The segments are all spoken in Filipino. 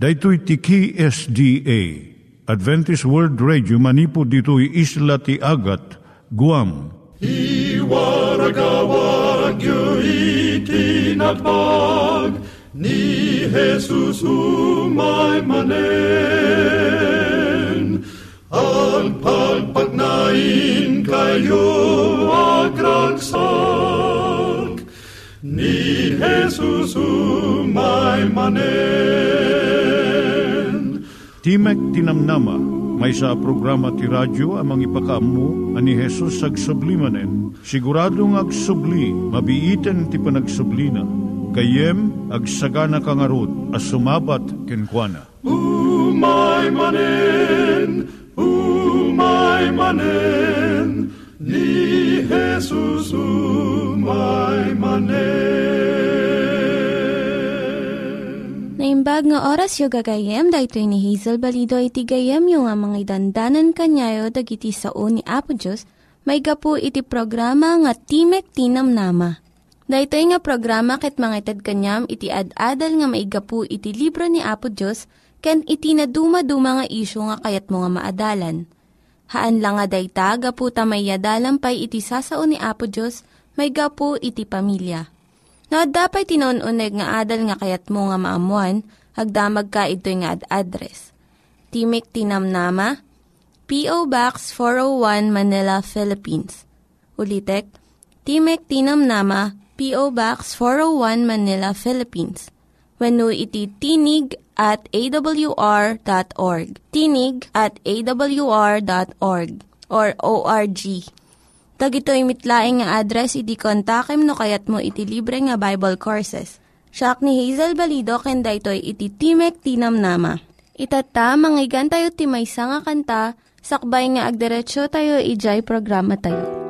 Daitui tiki SDA Adventist World Radio Manipod ditui isla ti Agat, Guam. I waragawag yu itinatpag ni Jesus umay manen. Ang pagpagnain kayo agkansak ni Jesus umay manen. Timek ti Namnama maysa programa ti radyo amang ipakaammo ani Hesus agsublimanen. Siguradong agsubli, mabiiten ti panagsublina. Kayem agsagana kangarot a sumabat kenkwana. Umay manen, ni Hesus umay manen. Naimbag nga oras yu gagayem, dahito ni Hazel Balido iti gagayem yu nga mga dandanan kanyayo dag iti sao ni Apo Diyos, may gapu iti programa nga Timek ti Namnama. Dahito nga programa ket mangited kanyam iti ad-adal nga may gapu iti libro ni Apo Diyos, ken iti na dumaduma nga isyo nga kayat mo nga maadalan. Haan lang nga dayta, gapu tamayadalam pay iti sao ni Apo Diyos, may gapu iti pamilya. No, dapat tinon-uneg nga adal nga kayat mo nga maamuan, hagdamag ka ito nga ad-address. Timek ti Namnama, P.O. Box 401 Manila, Philippines. Ulitek, Timek ti Namnama, P.O. Box 401 Manila, Philippines. Wenno iti tinig@awr.org. Tinig@awr.org or ORG. Tag ito'y mitlaing nga address, iti kontakem no kayat mo iti libre nga Bible Courses. Siya ni Hazel Balido, ken daytoy iti Timek ti Namnama. Itata, manggigan tayo ti maysa nga kanta, sakbay nga agderetsyo tayo, ijay programa tayo.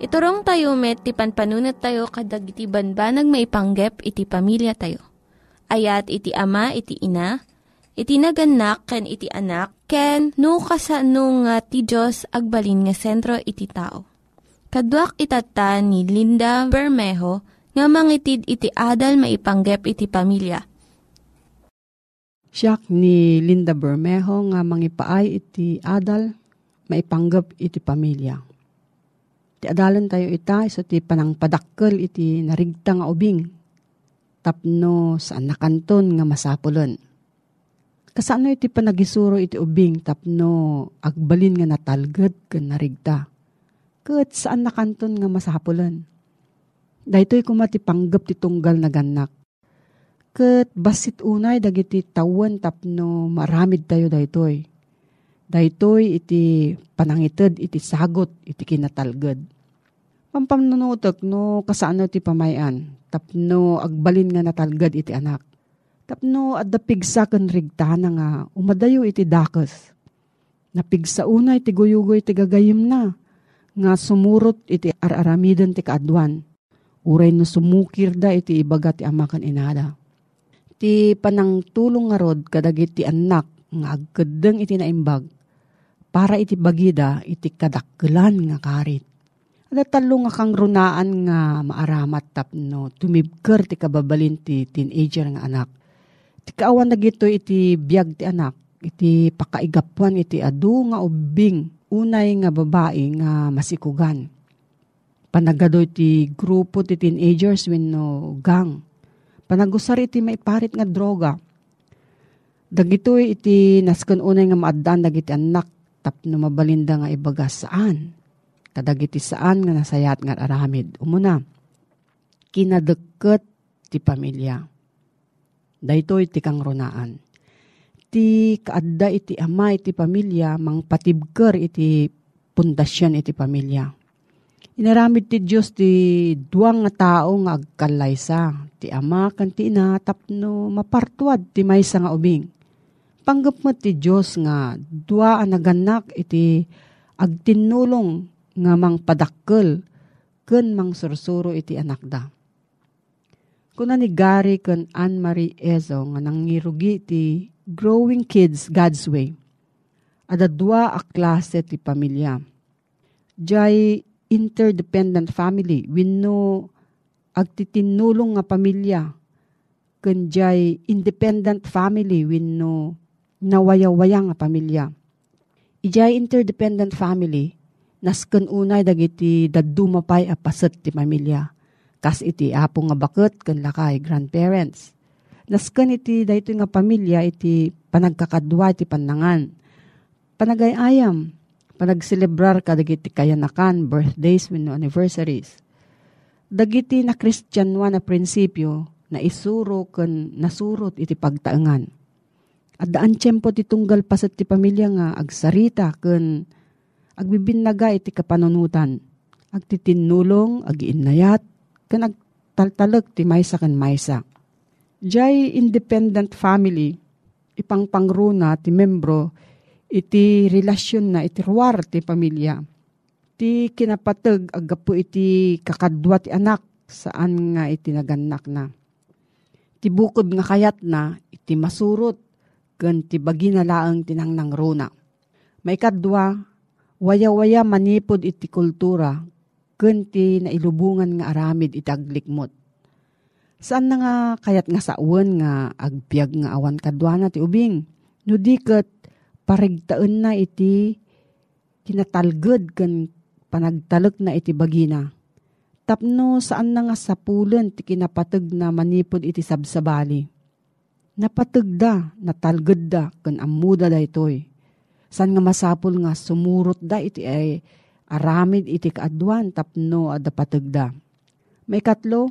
Iturong tayo met, ti panpanunat tayo, kadag iti banbanag maipanggep, iti pamilya tayo. Ayat iti ama, iti ina, iti naganak, ken iti anak, ken nukasano nga ti Diyos agbalin nga sentro iti tao. Kaduak itata ni Linda Bermejo, nga mangitid iti adal maipanggep iti pamilya. Siak ni Linda Bermejo, nga mangipaay iti adal maipanggep iti pamilya. Ti adalan tayo ita, iso ti panangpadakkel iti narigta nga ubing, tapno sa nakanton nga masapulon. Kasano iti panagisuro iti ubing, tapno agbalin nga natalged ken narigta. Ket saan nakanton nga masapulon. Daytoy kumatipanggap ti tunggal na gannak. Ket basit unay dagiti tawon tapno maramid tayo daytoy. Daytoy iti panangited iti sagot iti kinatalged. Pampamnunutek no kasano ti pamayan tapno agbalin nga natalged iti anak. Tapno adda pigsa ken rigtana nga umadayo iti dakes. Napigsa unay ti guyugoy ti gagayem na nga sumurot iti araramiden ti kaadwan. Uray no sumukirda iti ibagat ti ama ken inada. Ti panangtulong nga rod kadagiti anak nga agkeddeng iti naimbag. Para iti bagida iti kadakkelan nga karit. Ada talong nga kang runaan nga maaramat tapno tumibker ti kababalin ti teenager nga anak. Ti kaawan dagito iti biag ti anak, iti pakaigapuan iti adu nga ubing unay nga babae nga masikugan. Panagado iti grupo ti teenagers wenno gang. Panagusar iti maiparit nga droga. Dagitoy iti nasken unay nga maaddan dagiti anak tapno mabalinda nga ibagas saan kadagiti saan nga nasayat nga aramid umuna kinadeket ti pamilya daytoy ti kangrunaan ti kaadda iti ama iti pamilya mangpatibker iti pundasyon iti pamilya inaramid ti Dios ti duang nga tao nga agkalaysa ti ama ken ti ina tapno mapartuad ti maysa nga ubing. Panggap mo ti Diyos nga dua anaganak iti agtinulong nga mangpadakkel ken mangsursuro iti anak da. Kuna ni Gary ken Anne Marie Ezzo nga nangirugi ti Growing Kids God's Way. Ada dua a klase ti pamilya. Jay interdependent family wenno agtitinulong nga pamilya ken jay independent family wenno nawayawaya nga pamilya. Ijay interdependent family, nasken unay dagiti dadumapay a paset ti pamilya. Kas iti apo nga baket ken lakay grandparents. Nasken iti daytoy nga pamilya iti panagkakadwa iti pannangan. Panagayayam, panagselebrar kadagiti kayanakan, birthdays wenno anniversaries. Dagiti na Kristiyanwa na prinsipyo na isuro ken nasurot iti pagtaengan. Addaan tiyempo ti tunggal paset ti pamilya nga agsarita ken agbibinnaga iti kapanunutan. Agtitinulong, agiinnayat, ken agtaltalag ti maysa ken maysa. Jay independent family, ipangpangruna ti membro iti relasyon na iti ruwar ti pamilya. Ti kinapateg aggapu iti kakadwa ti anak saan nga iti naganak na. Ti bukod nga kayat na iti masurot ken ti baginalaeng tinangnangruna. Maikadwa, waya-waya manipod iti kultura ken ti nailubungan nga aramid iti aglikmot. Saan na nga kayat nga sauen nga agbiag nga awan kadwana ti ubing? No diket parigtaen na iti kinatalged ken panagtalek na iti bagina. Tapno saan na nga sapulen ti kinapateg na manipod iti sabsabali. Napategda, natalgedda, ken ammuda daytoy. San nga masapul nga sumurot da iti ay aramid iti kaadwan tapno adda pategda. Maikatlo,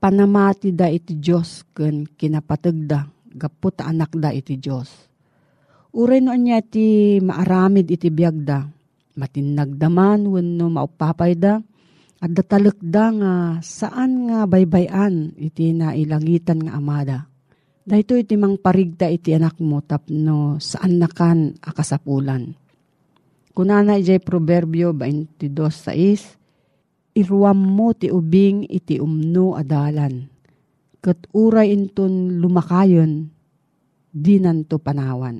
panamati da iti Dios ken kinapategda, gapu ta anak da iti Dios. Uray no anya ti maaramid iti biagda, matinnagdaman wenno maupapayda, adda talekda nga saan nga baybayan iti nailangitan nga amada. Dahito iti mangparigda iti anak mo tapno saan nakan akasapulan. Kunana ijay Proverbio 22:6, iruam mo ti ubing iti umno adalan. Ket uray inton lumakayon, di nanto panawan.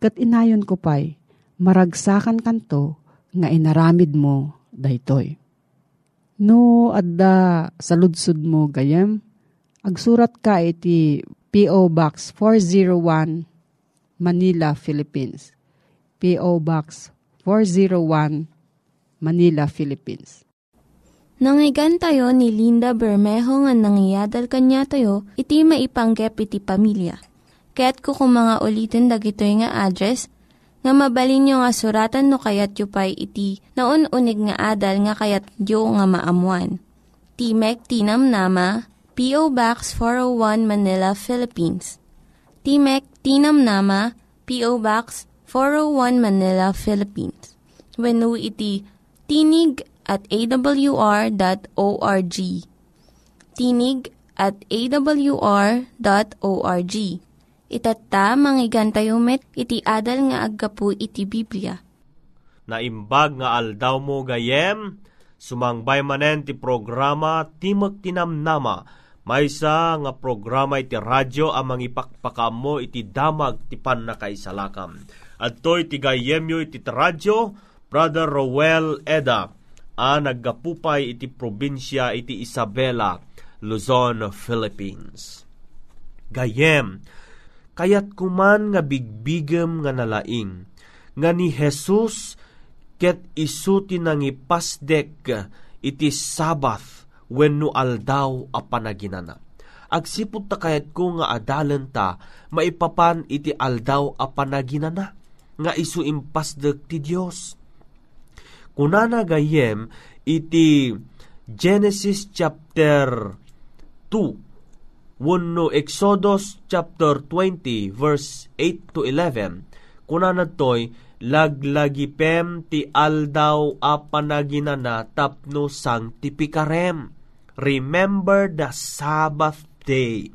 Ket inayon ko pa'y, maragsakan kanto nga inaramid mo daytoy. No adda saludsud mo gayem, agsurat ka iti P.O. Box 401, Manila, Philippines. P.O. Box 401, Manila, Philippines. Nangyigan tayo ni Linda Bermejo nga nangyadal kanya tayo, iti maipanggep iti pamilya. Kaya't kukumanga ulitin dagito nga address, nga mabalin nyo nga suratan no kayat yu pa'y iti naun-unig nga adal nga kayat yu nga maamuan. Timek ti Namnama, P.O. Box 401 Manila, Philippines. Timek ti Namnama, P.O. Box 401 Manila, Philippines. Wenno iti tinig@awr.org. Tinig@awr.org. Itata, manggigan tayo met, iti adal nga aggapu iti Biblia. Naimbag nga aldaw mo gayem, sumangbay manen ti programa Timek ti Namnama, maysa nga programa iti radyo amang ipakpakamo iti damag ti pannakaisalakam. Adtoy ti gayem yo iti radyo, Brother Ruel Eda. Naggapupay iti probinsya iti Isabela, Luzon, Philippines. Gayem, kayat kuman nga bigbigem nga nalaing, nga ni Jesus ket isuti nangipasdek iti Shabbath wenno aldaw a panaginana. Agsipud ta kayat ko nga adalan ta maipapan iti aldaw a panaginana nga isuimpasdek ti Dios. Kunana gayem iti Genesis chapter 2, wenno Exodus chapter 20 verse 8 to 11. Kunana toy laglagipem ti aldaw a panaginana tapno sanctificarem. Remember the Sabbath day.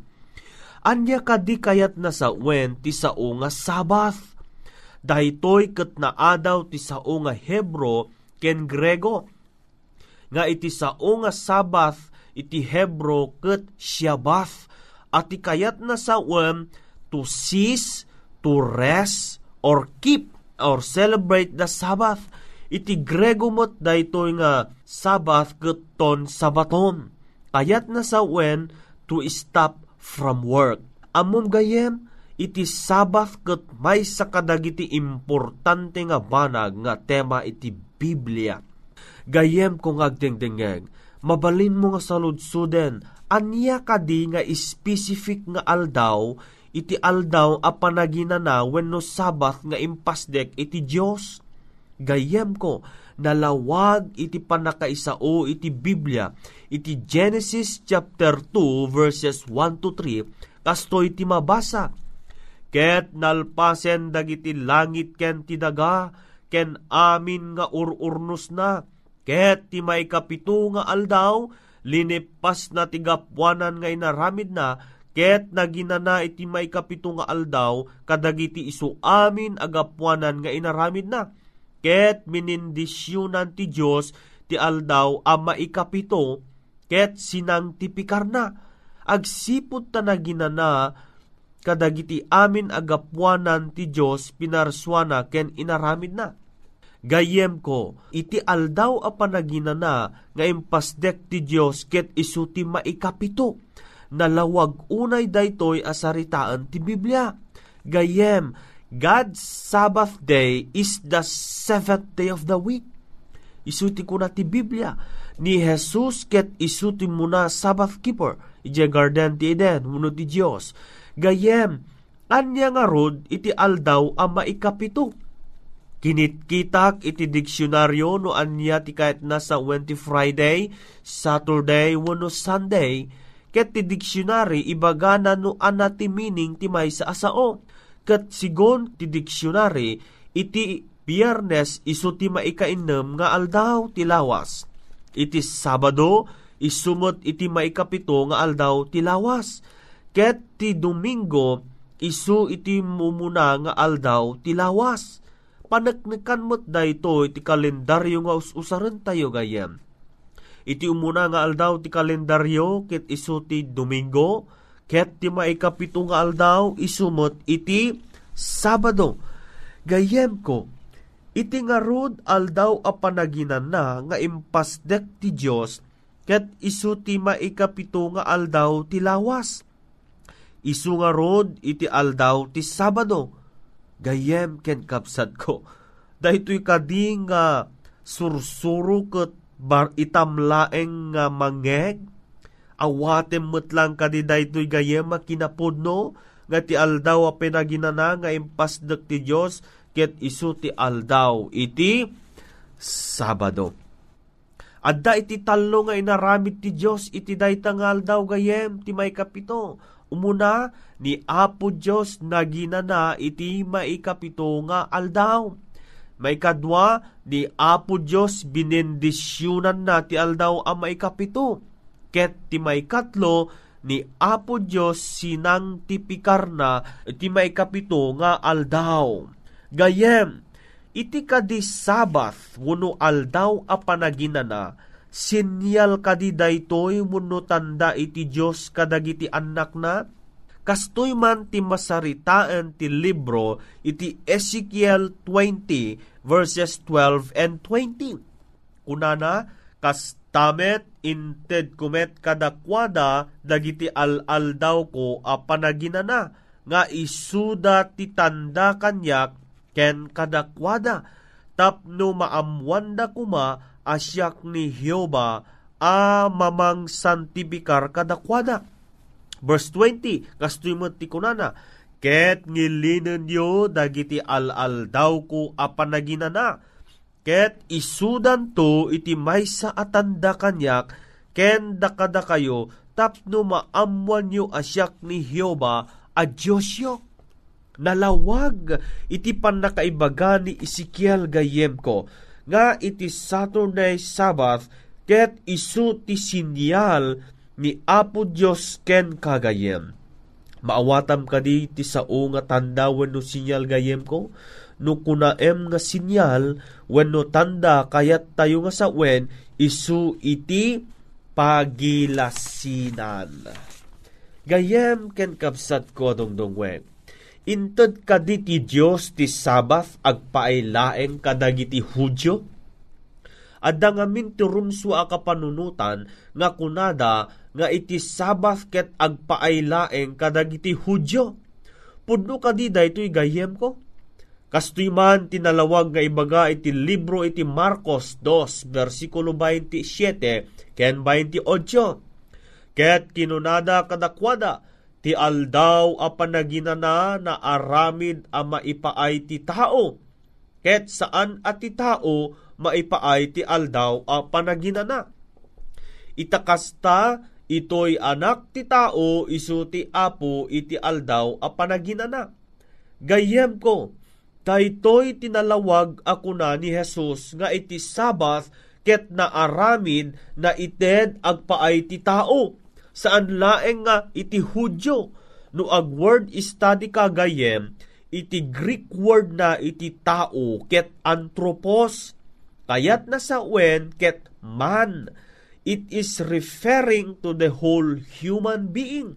Anya kadi kayat na sawen ti sao nga Sabbath. Daytoy ket naadaw ti sao nga Hebro ken Grego, nga iti sao nga Sabbath iti Hebro ket Shabbath, at ikayat na sawen to cease, to rest, or keep, or celebrate the Sabbath. Iti Grego met daytoy nga Sabbath ket ton sabaton, kayat na sawen to stop from work. Ammom gayem, iti Sabbath ket maysa kadagiti importante nga banag nga tema iti Biblia. Gayem kung agdengdengeg, mabalin mo nga saludsuden, anya kadi nga specific nga aldaw, iti aldaw a panaginana wenno Sabbath nga impasdek iti Dios. Gayem ko, nalawag iti panakaisao iti Biblia, iti Genesis chapter 2 verses 1 to 3, kastoy ti mabasa. Ket nalpasen dagiti langit ken ti daga, ken amin nga ururnos na. Ket ti maikapito nga aldaw, linipas na ti gapwanan nga inaramid na. Ket naginana iti maikapito nga aldaw, kadagiti isu amin agapwanan nga inaramid na. Ket minindisyonan ti Dios ti aldaw a maikapito, ket sinangtipikar na. Agsipud ta naginana, kadagiti amin agapwanan ti Dios pinarsuana ken inaramid na. Gayem ko, iti aldaw a panaginana nga impasdek ti Dios ket isu ti maikapito. Nalawag unay daytoy a saritaan ti Biblia. Gayem, God's Sabbath day is the seventh day of the week. Isuti ko na ti Biblia ni Jesus ket isuti muna Sabbath keeper. Ije garden ti Eden muno ti Dios. Gayem, anya nga rod iti aldaw a maikapito. Kinitkitak iti diksyonaryo no anya ti kayat na sawen ti Friday, Saturday, wenno Sunday. Ket ti diksyonary ibagana no anna ti meaning ti maysa a sao. Ket sigon ti diksyonary iti Biyernes isu ti maikainem nga aldaw ti lawas. Iti Sabado isumot iti maikapito nga aldaw ti lawas. Ket ti Domingo isu iti mumuna nga aldaw ti lawas. Panaknikan met daytoy ti kalendaryo nga us-usaren tayo gayem. Iti umuna nga aldaw ti kalendaryo ket isu ti Domingo, ket ti maikapito nga aldaw isumot iti Sabado. Gayem ko, iti nga rod aldaw a panaginan na nga impasdek ti Dios ket isu ti maikapito nga aldaw ti lawas. Isu nga rod iti aldaw ti Sabado. Gayem ken kapsat ko, daytoy kading nga sursuro ket itamlaeng nga mangeg, awatem metlang kadi daytoy gayem kinapudno nga ti aldaw a pinaginana nga impasdek ti Dios ket isu ti aldaw iti Sabado. Adda iti tallo nga inaramid ti Dios iti dayta nga aldaw gayem ti maikapito. Umuna ni Apo Diyos naginana iti maikapito nga aldaw. Maikadwa ni Apo Diyos binendisyunan na ti aldaw ang maikapito. Ket ti maikatlo ni Apo Diyos sinang tipikar na iti maikapito nga aldaw. Gayem, iti kadi Sabbath wano aldaw a panaginana. Sinyal kadi daytoy wenno tanda iti Dios kadagiti anak na kastoy man ti masaritaan ti libro iti Ezekiel 20 verses 12 and 20. Unana kastamet inted kumet kadakwada dagiti aldaw ko a panaginana nga isuda ti tanda kanyak ken kadakwada tapno maamwanda kuma asyak ni Hioba a mamang santibikar kadakwada. Verse 20, kastoymet ti kunana, ket ngilinenyo dagiti aldaw ko a panaginana, ket isudan to iti maysa a tanda kanyak, ken dakadakayo tapno maamwanyo asyak ni Hioba a Diyosyo. Nalawag iti pannakaibaga ni Ezekiel gayem ko, nga iti Saturday Sabbath ket isu ti sinyal ni Apo Dios ken kagayem. Maawatam kadi ti sao nga tanda wenno sinyal gayem ko, no kunaem nga sinyal wenno tanda kayat tayo nga sawen isu iti pagilasinan. Gayem ken kapsat ko dongdongwen, inted kadi ti Dios ti Sabbath agpailaeng kadagiti Hudyo. Adda nga minturumso a kapanunutan nga kunada nga iti Sabbath ket agpailaeng kadagiti Hudyo. Pudno kadi daytoy gayem ko, kastoy man tinalawag nga ibaga iti libro iti Marcos 2 versikulo 27 ken 28. Ket kinunada kadakwada ti aldaw a panaginana na aramid a maipaay ti tao, ket saan at ti tao maipaay ti aldaw a panaginana. Itakasta itoy anak ti tao isu ti Apo iti aldaw a panaginana. Gayem ko, daytoy tinalawag ako na ni Hesus nga iti Sabbath ket na aramid na ited agpaay ti tao. Saan laeng nga iti Hudyo, no ag word study kagayem, iti Greek word na iti tao ket anthropos, kayat na sawen ket man. It is referring to the whole human being.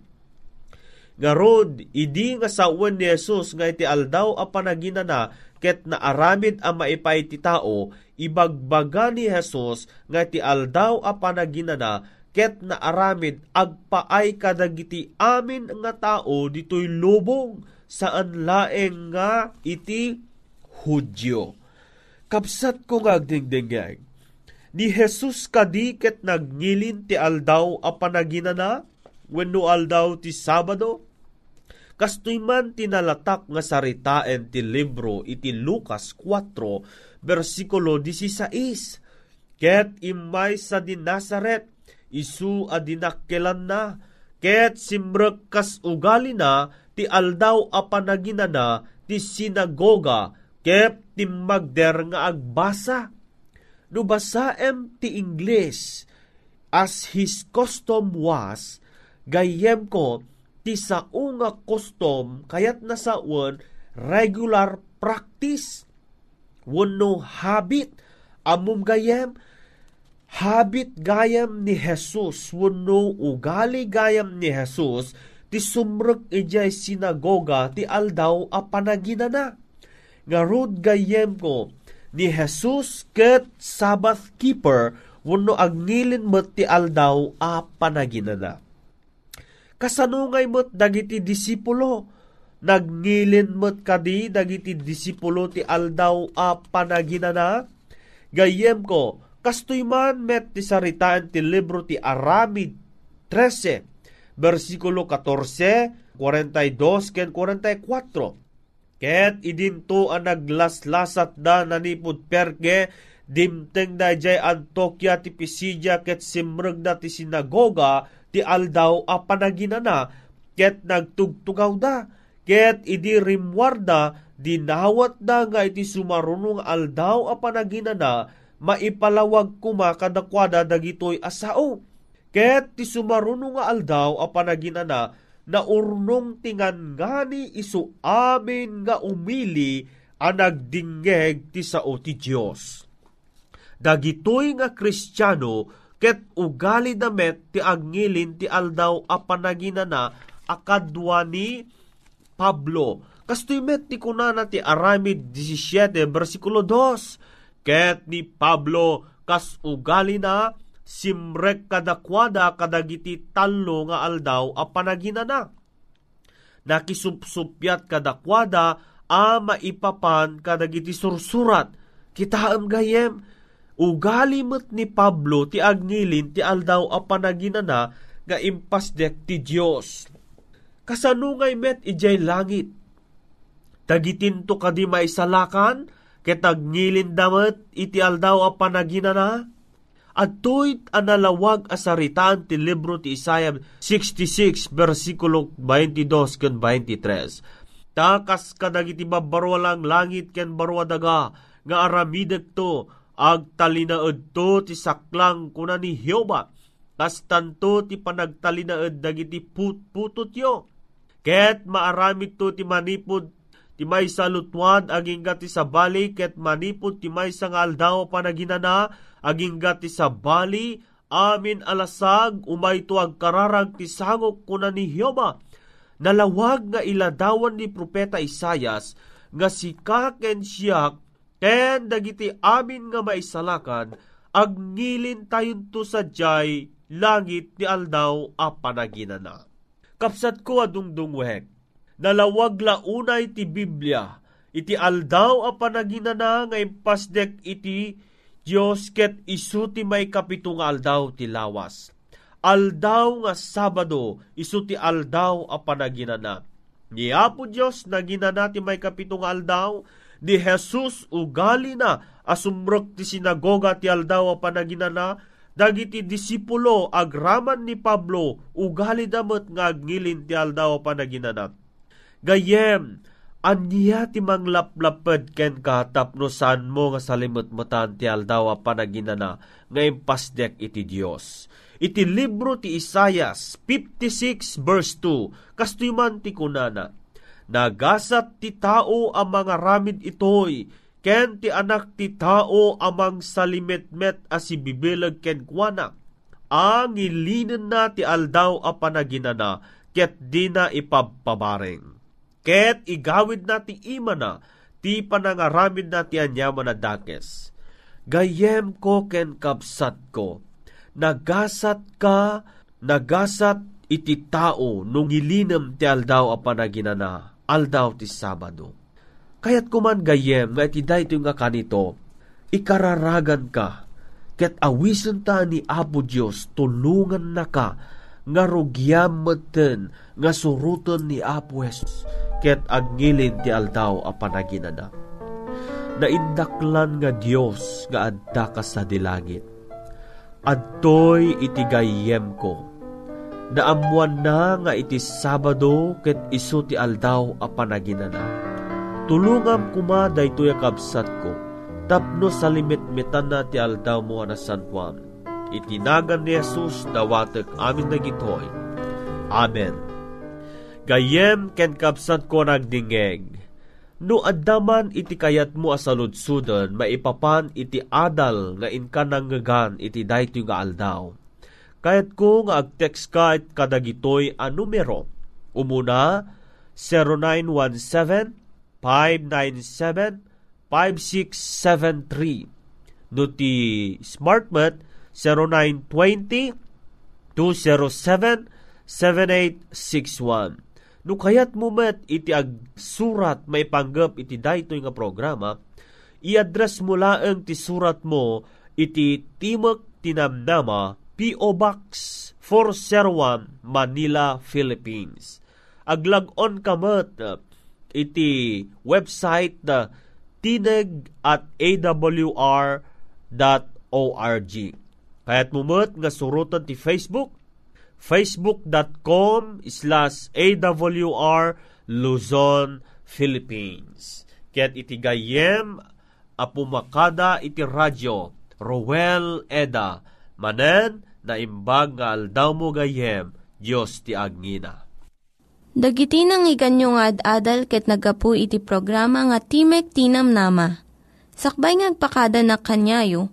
Ngarod, idi nga sawen ni Yesus nga iti aldaw a panaginana ket na aramid a maipay ti tao, ibagbaga ni Yesus nga iti aldaw a panaginana ket na aramid agpaay kadagiti amin nga tao ditoy lubong, saan laeng nga iti Hudyo. Kapsat ko nga agdingdingag, ni Hesus kadi ket nagngilin ti aldaw a panaginana wenno aldaw ti Sabado. Kastoy man tinalatak nga saritaen ti libro iti Lucas 4 versikulo 16, ket imay sa di Nazaret isu adinakkelan na, ket simrek kas ugali na ti aldaw a panaginana ti sinagoga, ket ti magder nga agbasa. No basaem ti English, as his custom was, gayem ko, ti sao nga custom kayat nasaon regular practice, wenno habit, amum gayem, habit gayam ni Jesus, wenno ugali gayam ni Jesus, ti sumrek ijay sinagoga ti aldaw a panaginana. Ngarud gayem ko ni Jesus ket Sabbath keeper, wenno agnilin met ti aldaw a panaginana. Kasanungay met dagiti disipulo, nagnilin met kadi dagiti disipulo ti aldaw a panaginana. Gayem ko, kastoy man met ti saritaan ti libro ti Aramid 13, versikulo 14, 42, ken 44. Ket idinto ang naglaslasat da nanipod perge, dimteng da jay Antokya ti Pisidya ket simreg da ti sinagoga ti aldaw a panaginana, ket nagtugtugaw da, ket idi rimwarda, dinawat na nga iti sumarunong aldaw a panaginana, maipalawag kuma kadakwada dagitoy asao. Ket ti sumarunong aldaw a panaginana, na urnong tingan ngani isu amin nga umili a nagdingeg ti sao ti Dios. Dagitoy nga Kristiyano, ket ugali damet ti agnilin ti aldaw a panaginana akadwa ni Pablo. Kastoy met ti kunana ti Aramid 17, versikulo 2. Ket ni Pablo, kas ugali na, simrek kadakwada kadagiti talo nga aldaw a panaginana. Nakisupsupyat kadakwada a maipapan kadagiti sursurat. Kitaam gayem, ugali met ni Pablo ti agnilin ti aldaw a panaginana nga impasdek ti Dios. Kasanungay met ijay langit, tagitinto kadi maisalakan, ket agnilin damet iti aldaw a panaginana. Adtoy analawag a saritaan ti libro ti Isaias 66 versikulo 22 ken 23. Takas kadagiti babbarwalang langit ken barwa daga nga aramidek to, agtalinaed to ti saklang kuna ni Hioba, kas tanto ti panagtalinaed dagiti putputotyo. Ket maaramid to ti Manipod timay sa lutwad aging gati sa bali, ket Manipod timay sa nga aldaw panaginana aging gati sa bali, amin alasag umay to ag kararag ti sangok kuna ni Hioba. Nalawag nga iladawan ni Propeta Isayas nga sikak ken siak ken dagiti amin nga maisalakan, agnilin tayon to sadyay langit ni aldaw a panaginana. Kapsat ko adungdungwek, nalawag launay ti Biblia iti aldaw a panaginana nga impasdek iti Dios, ket isu ti may kapito nga aldaw ti lawas. Aldaw nga Sabado, isu ti aldaw a panaginana. Ni Apo Dios naginana ti may kapito nga aldaw, ni Jesus ugali na asumrek ti sinagoga ti aldaw a panaginana, dagiti disipulo agraman ni Pablo ugali damet nga agnilin ti aldaw a panaginana. Gayem, anya ti manglaplaped ken katapno saan mo nga salimot-motan ti aldaw a panaginana nga impasdek iti Dios. Iti libro ti Isaias 56 verse 2, kastoy man ti kunana, nagasat ti tao ang mga ramid itoy, ken ti anak ti tao amang salimetmet a sibibilag ken kuana. Ang ilinen na ti aldaw a panaginana, ket di na ipagpabareng. Ket igawid na ti ima na, ti panangaramid na ti anyaman na dakes. Gayem ko ken kapsat ko, nagasat ka, nagasat iti tao nung ilinem ti aldaw a panaginana, aldaw ti Sabado. Kayat kuman gayem, nga iti dayto nga kanito, ikararagan ka, ket awisen ta ni Apo Dios, tulungan na ka, nga rugyamaten nga suruton ni Apo Yesus, ket agnilin ti aldaw a panaginana. Naindaklan nga Dios nga adda ka sa dilangit, adtoy iti gayem ko, naamuan na nga iti Sabado, ket isu ti aldaw a panaginana. Tulungam kuma daytoy a kabsat ko, tapno salimitmetan na ti aldaw mo na San Juan. Itinagan ni Jesus dawatek amin nagitoy. Amen. Gayem ken kapsat ko nagdingeg, No addaman iti kayat mo asaludsudan, maipapan iti adal nga inkananggan iti daytoy nga aldaw. Kayat ko nga ag-text ka at kadagitoy ang numero. Umuna, 0917-597-5673. No ti SmartMet, 0920-207-7861. No kayat mo met iti ag-surat may panggap iti daytoy nga programa, i-address mo laeng ti surat mo iti Timek ti Namnama, P.O. Box 401, Manila, Philippines. Aglag-on ka met iti website na tineg@awr.org. Kaya't mo met nga surutan ti Facebook, facebook.com/awr Luzon, Philippines. Kaya't iti gayem apumakada iti radyo Ruel Eda, manen na imbag nga aldaw mo gayem Diyos ti agngina. Dagiti nangyiganyo nga ad-adal ket nagapu iti programa nga Timek ti Namnama. Sakbay ngagpakada na kanyayo,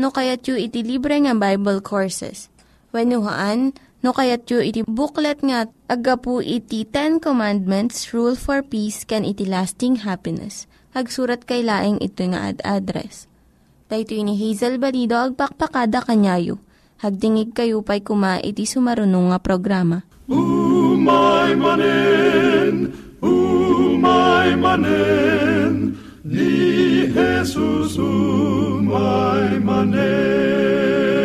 no kayatyo iti libre nga Bible Courses. Wennohaan, no kayatyo iti booklet nga agapu iti 10 Commandments, Rule for Peace, can iti lasting happiness. Hagsurat kay laeng ito nga ad-address. Daytoy ni Hazel Balido, agpakpakada kanyayo. Hagdingig kayo pa'y kuma iti sumarunong nga programa. Umay manen, ni Jesus umay manen.